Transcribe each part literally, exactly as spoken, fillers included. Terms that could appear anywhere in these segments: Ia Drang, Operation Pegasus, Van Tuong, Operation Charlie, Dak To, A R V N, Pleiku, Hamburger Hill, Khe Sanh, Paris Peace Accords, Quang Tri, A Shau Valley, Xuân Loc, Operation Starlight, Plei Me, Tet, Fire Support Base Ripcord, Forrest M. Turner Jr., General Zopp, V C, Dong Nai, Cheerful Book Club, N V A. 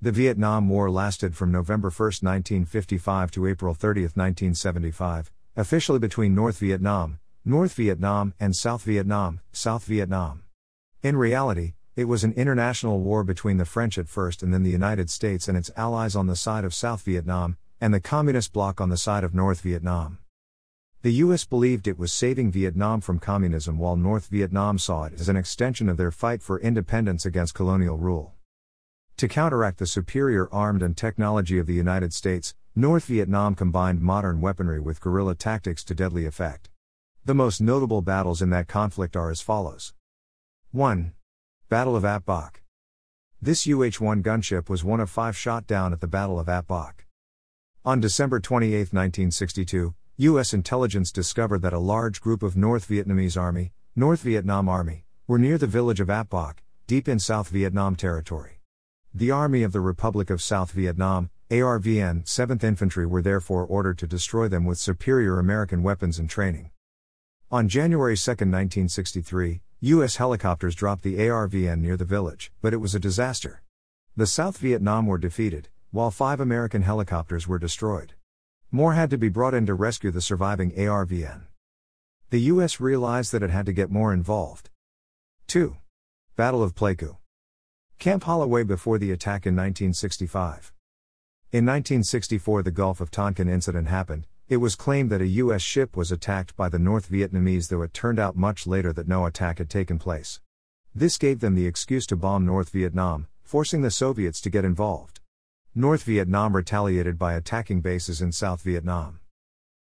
The Vietnam War lasted from November first, nineteen fifty-five to April thirtieth, nineteen seventy-five, officially between North Vietnam, North Vietnam, and South Vietnam, South Vietnam. In reality, it was an international war between the French at first and then the United States and its allies on the side of South Vietnam, and the Communist bloc on the side of North Vietnam. The U S believed it was saving Vietnam from communism, while North Vietnam saw it as an extension of their fight for independence against colonial rule. To counteract the superior armed and technology of the United States, North Vietnam combined modern weaponry with guerrilla tactics to deadly effect. The most notable battles in that conflict are as follows. one. Battle of Ap Bac. This U H one gunship was one of five shot down at the Battle of Ap Bac. On December twenty-eighth, nineteen sixty-two, U S intelligence discovered that a large group of North Vietnamese Army, North Vietnam Army, were near the village of Ap Bac, deep in South Vietnam territory. The Army of the Republic of South Vietnam, A R V N, seventh Infantry were therefore ordered to destroy them with superior American weapons and training. On January second, nineteen sixty-three, U S helicopters dropped the A R V N near the village, but it was a disaster. The South Vietnam were defeated, while five American helicopters were destroyed. More had to be brought in to rescue the surviving A R V N. The U S realized that it had to get more involved. two. Battle of Pleiku. Camp Holloway before the attack in nineteen sixty-five. In nineteen sixty-four, the Gulf of Tonkin incident happened. It was claimed that a U S ship was attacked by the North Vietnamese, though it turned out much later that no attack had taken place. This gave them the excuse to bomb North Vietnam, forcing the Soviets to get involved. North Vietnam retaliated by attacking bases in South Vietnam.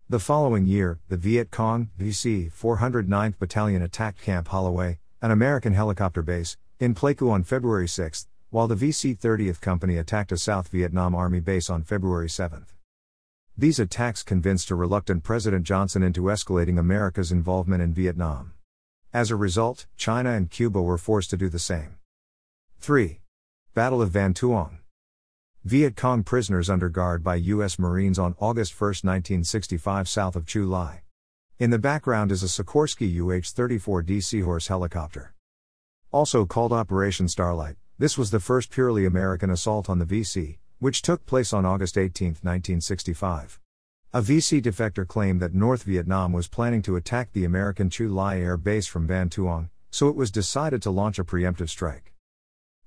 The following year, the Viet Cong, V C four hundred ninth Battalion attacked Camp Holloway, an American helicopter base, in Pleiku on February sixth, while the V C thirtieth Company attacked a South Vietnam Army base on February seventh. These attacks convinced a reluctant President Johnson into escalating America's involvement in Vietnam. As a result, China and Cuba were forced to do the same. three. Battle of Van Tuong. Viet Cong prisoners under guard by U S Marines on August first, nineteen sixty-five, south of Chu Lai. In the background is a Sikorsky U H thirty-four D Seahorse helicopter. Also called Operation Starlight, this was the first purely American assault on the V C, which took place on August eighteenth, nineteen sixty-five. A V C defector claimed that North Vietnam was planning to attack the American Chu Lai Air Base from Van Tuong, so it was decided to launch a preemptive strike.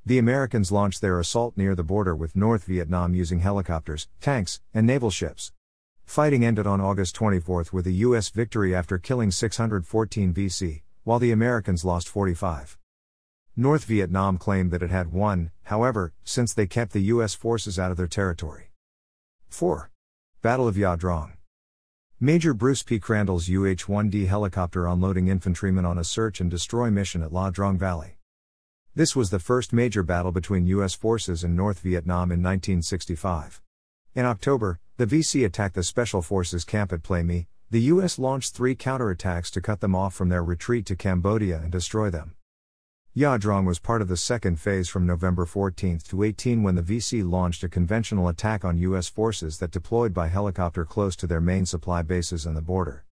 The Americans launched their assault near the border with North Vietnam using helicopters, tanks, and naval ships. Fighting ended on August twenty-fourth with a U S victory after killing six hundred fourteen V C, while the Americans lost forty-five. North Vietnam claimed that it had won, however, since they kept the U S forces out of their territory. four. Battle of Ia Drang. Major Bruce P. Crandall's U H one D helicopter unloading infantrymen on a search and destroy mission at La Drang Valley. This was the first major battle between U S forces and North Vietnam in nineteen sixty-five. In October, the V C attacked the Special Forces camp at Plei Me. The U S launched three counterattacks to cut them off from their retreat to Cambodia and destroy them. Ia Drang was part of the second phase from November fourteenth to eighteenth, when the V C launched a conventional attack on U S forces that deployed by helicopter close to their main supply bases and the border.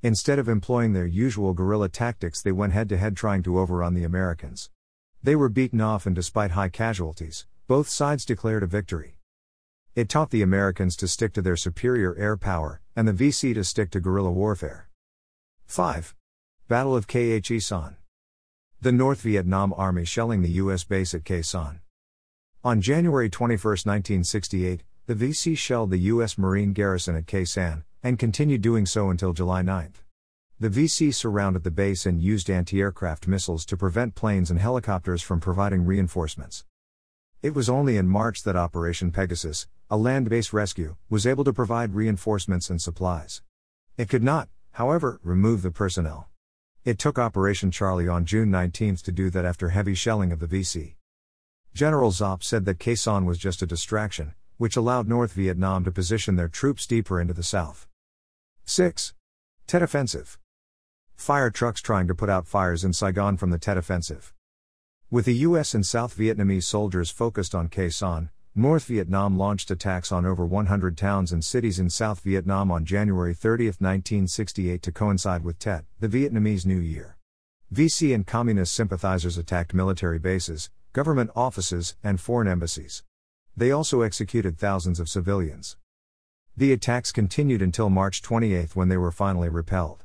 Instead of employing their usual guerrilla tactics, they went head-to-head trying to overrun the Americans. They were beaten off, and despite high casualties, both sides declared a victory. It taught the Americans to stick to their superior air power, and the V C to stick to guerrilla warfare. five. Battle of Khe Sanh. The North Vietnam Army shelling the U S base at Khe Sanh. On January twenty-first, nineteen sixty-eight, the V C shelled the U S Marine garrison at Khe Sanh, and continued doing so until July ninth. The V C surrounded the base and used anti-aircraft missiles to prevent planes and helicopters from providing reinforcements. It was only in March that Operation Pegasus, a land-based rescue, was able to provide reinforcements and supplies. It could not, however, remove the personnel. It took Operation Charlie on June nineteenth to do that after heavy shelling of the V C. General Zopp said that Khe Sanh was just a distraction, which allowed North Vietnam to position their troops deeper into the south. six. Tet Offensive. Fire trucks trying to put out fires in Saigon from the Tet Offensive. With the U S and South Vietnamese soldiers focused on Khe Sanh, North Vietnam launched attacks on over one hundred towns and cities in South Vietnam on January thirtieth, nineteen sixty-eight, to coincide with Tet, the Vietnamese New Year. V C and communist sympathizers attacked military bases, government offices, and foreign embassies. they also executed thousands of civilians. The attacks continued until March twenty-eighth, when they were finally repelled.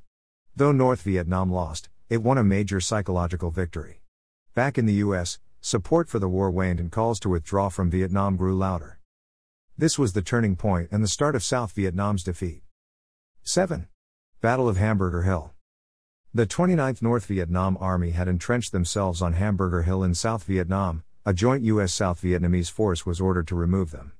Though North Vietnam lost, it won a major psychological victory. Back in the U S, support for the war waned and calls to withdraw from Vietnam grew louder. This was the turning point and the start of South Vietnam's defeat. seven. Battle of Hamburger Hill. The twenty-ninth North Vietnam Army had entrenched themselves on Hamburger Hill in South Vietnam. A joint U S-South Vietnamese force was ordered to remove them.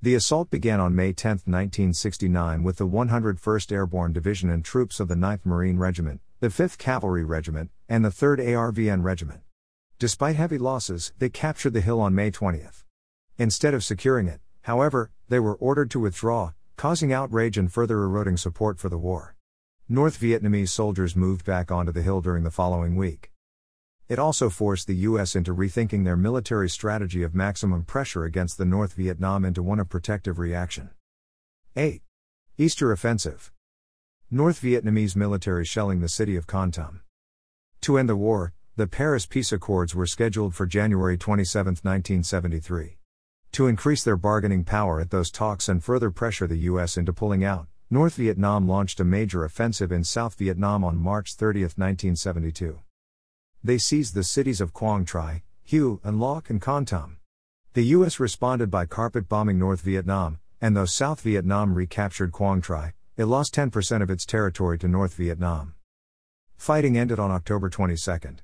The assault began on May tenth, nineteen sixty-nine with the one hundred first Airborne Division and troops of the ninth Marine Regiment, the fifth Cavalry Regiment, and the third A R V N Regiment. Despite heavy losses, they captured the hill on May twentieth. Instead of securing it, however, they were ordered to withdraw, causing outrage and further eroding support for the war. North Vietnamese soldiers moved back onto the hill during the following week. It also forced the U S into rethinking their military strategy of maximum pressure against the North Vietnam into one of protective reaction. eight. Easter Offensive. North Vietnamese military shelling the city of Kontum. To end the war, the Paris Peace Accords were scheduled for January twenty-seventh, nineteen seventy-three. To increase their bargaining power at those talks and further pressure the U S into pulling out, North Vietnam launched a major offensive in South Vietnam on March thirtieth, nineteen seventy-two. They seized the cities of Quang Tri, Hill, and Loc and Kontum. The U S responded by carpet bombing North Vietnam, and though South Vietnam recaptured Quang Tri, it lost ten percent of its territory to North Vietnam. Fighting ended on October twenty-second.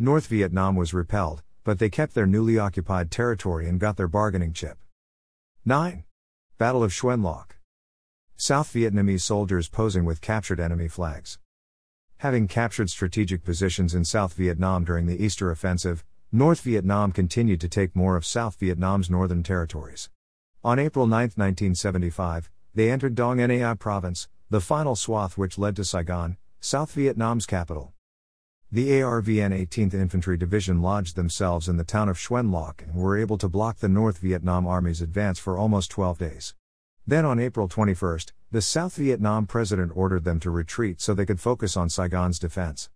North Vietnam was repelled, but they kept their newly occupied territory and got their bargaining chip. nine. Battle of Xuân Loc. South Vietnamese soldiers posing with captured enemy flags. Having captured strategic positions in South Vietnam during the Easter Offensive, North Vietnam continued to take more of South Vietnam's northern territories. On April ninth, nineteen seventy-five, they entered Dong Nai province, the final swath which led to Saigon, South Vietnam's capital. The A R V N eighteenth Infantry Division lodged themselves in the town of Xuân Loc and were able to block the North Vietnam Army's advance for almost twelve days. Then on April twenty-first, the South Vietnam president ordered them to retreat so they could focus on Saigon's defense.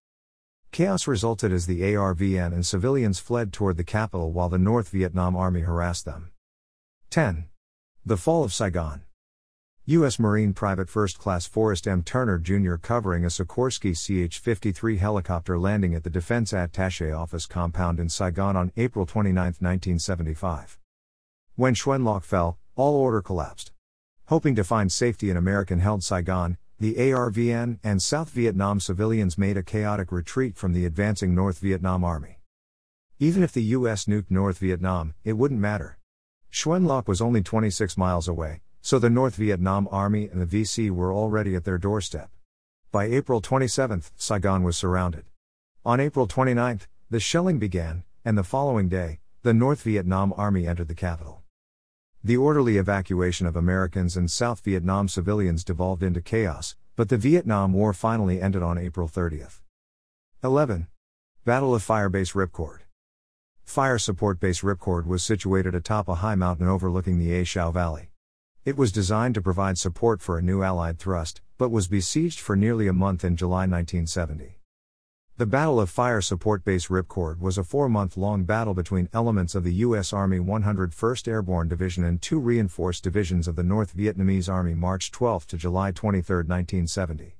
Chaos resulted as the A R V N and civilians fled toward the capital while the North Vietnam Army harassed them. ten. The Fall of Saigon. U S Marine Private First Class Forrest M. Turner Junior covering a Sikorsky C H fifty-three helicopter landing at the Defense Attaché Office compound in Saigon on April twenty-ninth, nineteen seventy-five. When Xuân Loc fell, all order collapsed. Hoping to find safety in American-held Saigon, the A R V N and South Vietnam civilians made a chaotic retreat from the advancing North Vietnam Army. Even if the U S nuked North Vietnam, it wouldn't matter. Xuân Loc was only twenty-six miles away, so the North Vietnam Army and the V C were already at their doorstep. By April twenty-seventh, Saigon was surrounded. On April twenty-ninth, the shelling began, and the following day, the North Vietnam Army entered the capital. The orderly evacuation of Americans and South Vietnam civilians devolved into chaos, but the Vietnam War finally ended on April thirtieth. eleven. Battle of Fire Base Ripcord. Fire Support Base Ripcord was situated atop a high mountain overlooking the A Shau Valley. It was designed to provide support for a new Allied thrust, but was besieged for nearly a month in July nineteen seventy. The Battle of Fire Support Base Ripcord was a four-month-long battle between elements of the U S Army one hundred first Airborne Division and two reinforced divisions of the North Vietnamese Army March twelfth to July twenty-third, nineteen seventy.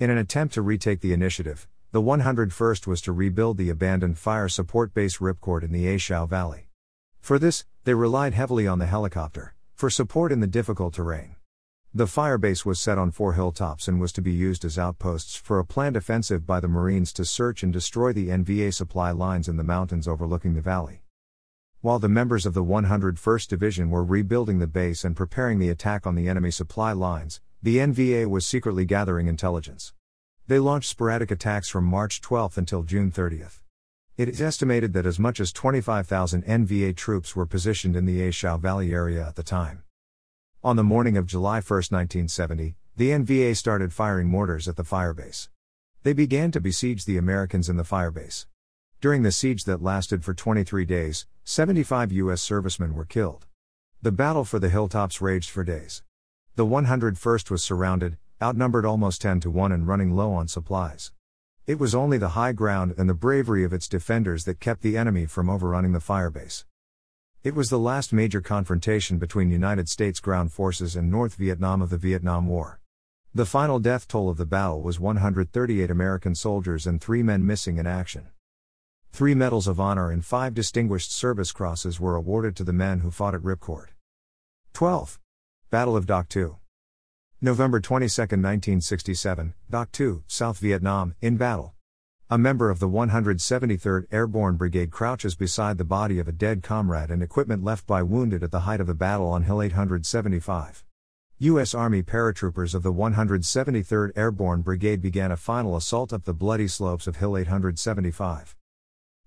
In an attempt to retake the initiative, the one hundred first was to rebuild the abandoned Fire Support Base Ripcord in the A Shau Valley. For this, they relied heavily on the helicopter, for support in the difficult terrain. The firebase was set on four hilltops and was to be used as outposts for a planned offensive by the Marines to search and destroy the N V A supply lines in the mountains overlooking the valley. While the members of the one hundred first Division were rebuilding the base and preparing the attack on the enemy supply lines, the N V A was secretly gathering intelligence. They launched sporadic attacks from March twelfth until June thirtieth. It is estimated that as much as twenty-five thousand N V A troops were positioned in the A Shau Valley area at the time. On the morning of July first, nineteen seventy, the N V A started firing mortars at the firebase. They began to besiege the Americans in the firebase. During the siege that lasted for twenty-three days, seventy-five U S servicemen were killed. The battle for the hilltops raged for days. The one hundred first was surrounded, outnumbered almost ten to one and running low on supplies. It was only the high ground and the bravery of its defenders that kept the enemy from overrunning the firebase. It was the last major confrontation between United States ground forces and North Vietnam of the Vietnam War. The final death toll of the battle was one hundred thirty-eight American soldiers and three men missing in action. Three Medals of Honor and five Distinguished Service Crosses were awarded to the men who fought at Ripcord. twelve. Battle of Dak To. November twenty-second, nineteen sixty-seven, Dak To, South Vietnam, in battle. A member of the one hundred seventy-third Airborne Brigade crouches beside the body of a dead comrade and equipment left by wounded at the height of the battle on Hill eight hundred seventy-five. U S. Army paratroopers of the one hundred seventy-third Airborne Brigade began a final assault up the bloody slopes of Hill eight hundred seventy-five.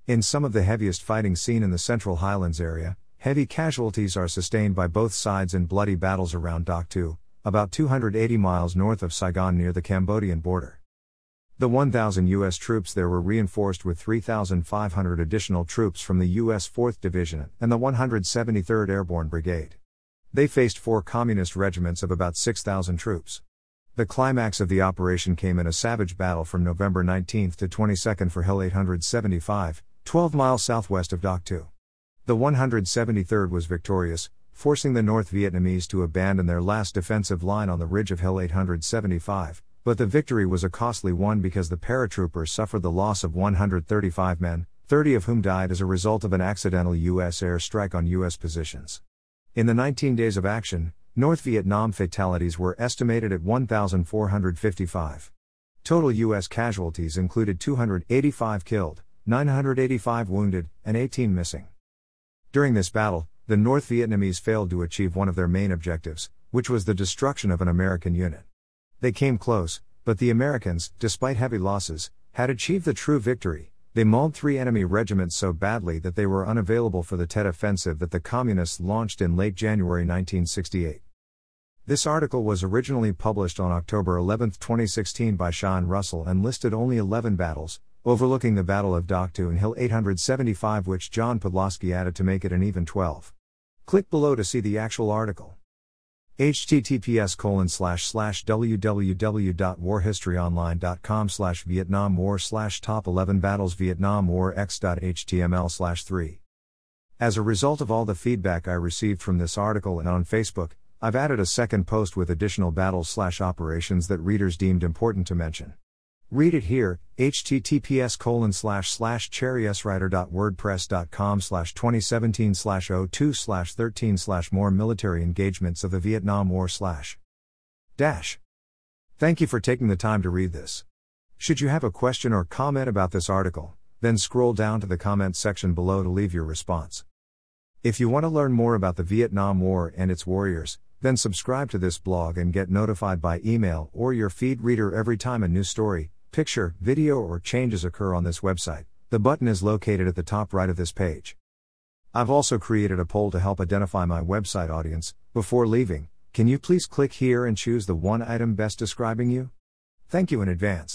In some of the heaviest fighting seen in the Central Highlands area, heavy casualties are sustained by both sides in bloody battles around Dak To, about two hundred eighty miles north of Saigon near the Cambodian border. The one thousand U S troops there were reinforced with three thousand five hundred additional troops from the U S fourth Division and the one hundred seventy-third Airborne Brigade. They faced four communist regiments of about six thousand troops. The climax of the operation came in a savage battle from November nineteenth to twenty-second for Hill eight hundred seventy-five, twelve miles southwest of Dak To. The one hundred seventy-third was victorious, forcing the North Vietnamese to abandon their last defensive line on the ridge of Hill eight hundred seventy-five. But the victory was a costly one because the paratroopers suffered the loss of one hundred thirty-five men, thirty of whom died as a result of an accidental U S air strike on U S positions. In the nineteen days of action, North Vietnam fatalities were estimated at one thousand four hundred fifty-five. Total U S casualties included two hundred eighty-five killed, nine hundred eighty-five wounded, and eighteen missing. During this battle, the North Vietnamese failed to achieve one of their main objectives, which was the destruction of an American unit. They came close, but the Americans, despite heavy losses, had achieved the true victory. They mauled three enemy regiments so badly that they were unavailable for the Tet Offensive that the Communists launched in late January nineteen sixty-eight. This article was originally published on October eleventh, twenty sixteen by Sean Russell and listed only eleven battles, overlooking the Battle of Dak To and Hill eight hundred seventy-five, which John Podlaski added to make it an even twelve. Click below to see the actual article. https colon slash slash www dot war history online dot com slash Vietnam War slash top eleven battles Vietnam War x dot html slash three. As a result of all the feedback I received from this article and on Facebook, I've added a second post with additional battles slash operations that readers deemed important to mention. Read it here, https colon slash slash cherryeswriter.wordpress.com slash 2017 slash 02 slash 13 slash more military engagements of the Vietnam War slash dash. Thank you for taking the time to read this. Should you have a question or comment about this article, then scroll down to the comments section below to leave your response. If you want to learn more about the Vietnam War and its warriors, then subscribe to this blog and get notified by email or your feed reader every time a new story, picture, video or changes occur on this website. The button is located at the top right of this page. I've also created a poll to help identify my website audience. Before leaving, can you please click here and choose the one item best describing you? Thank you in advance.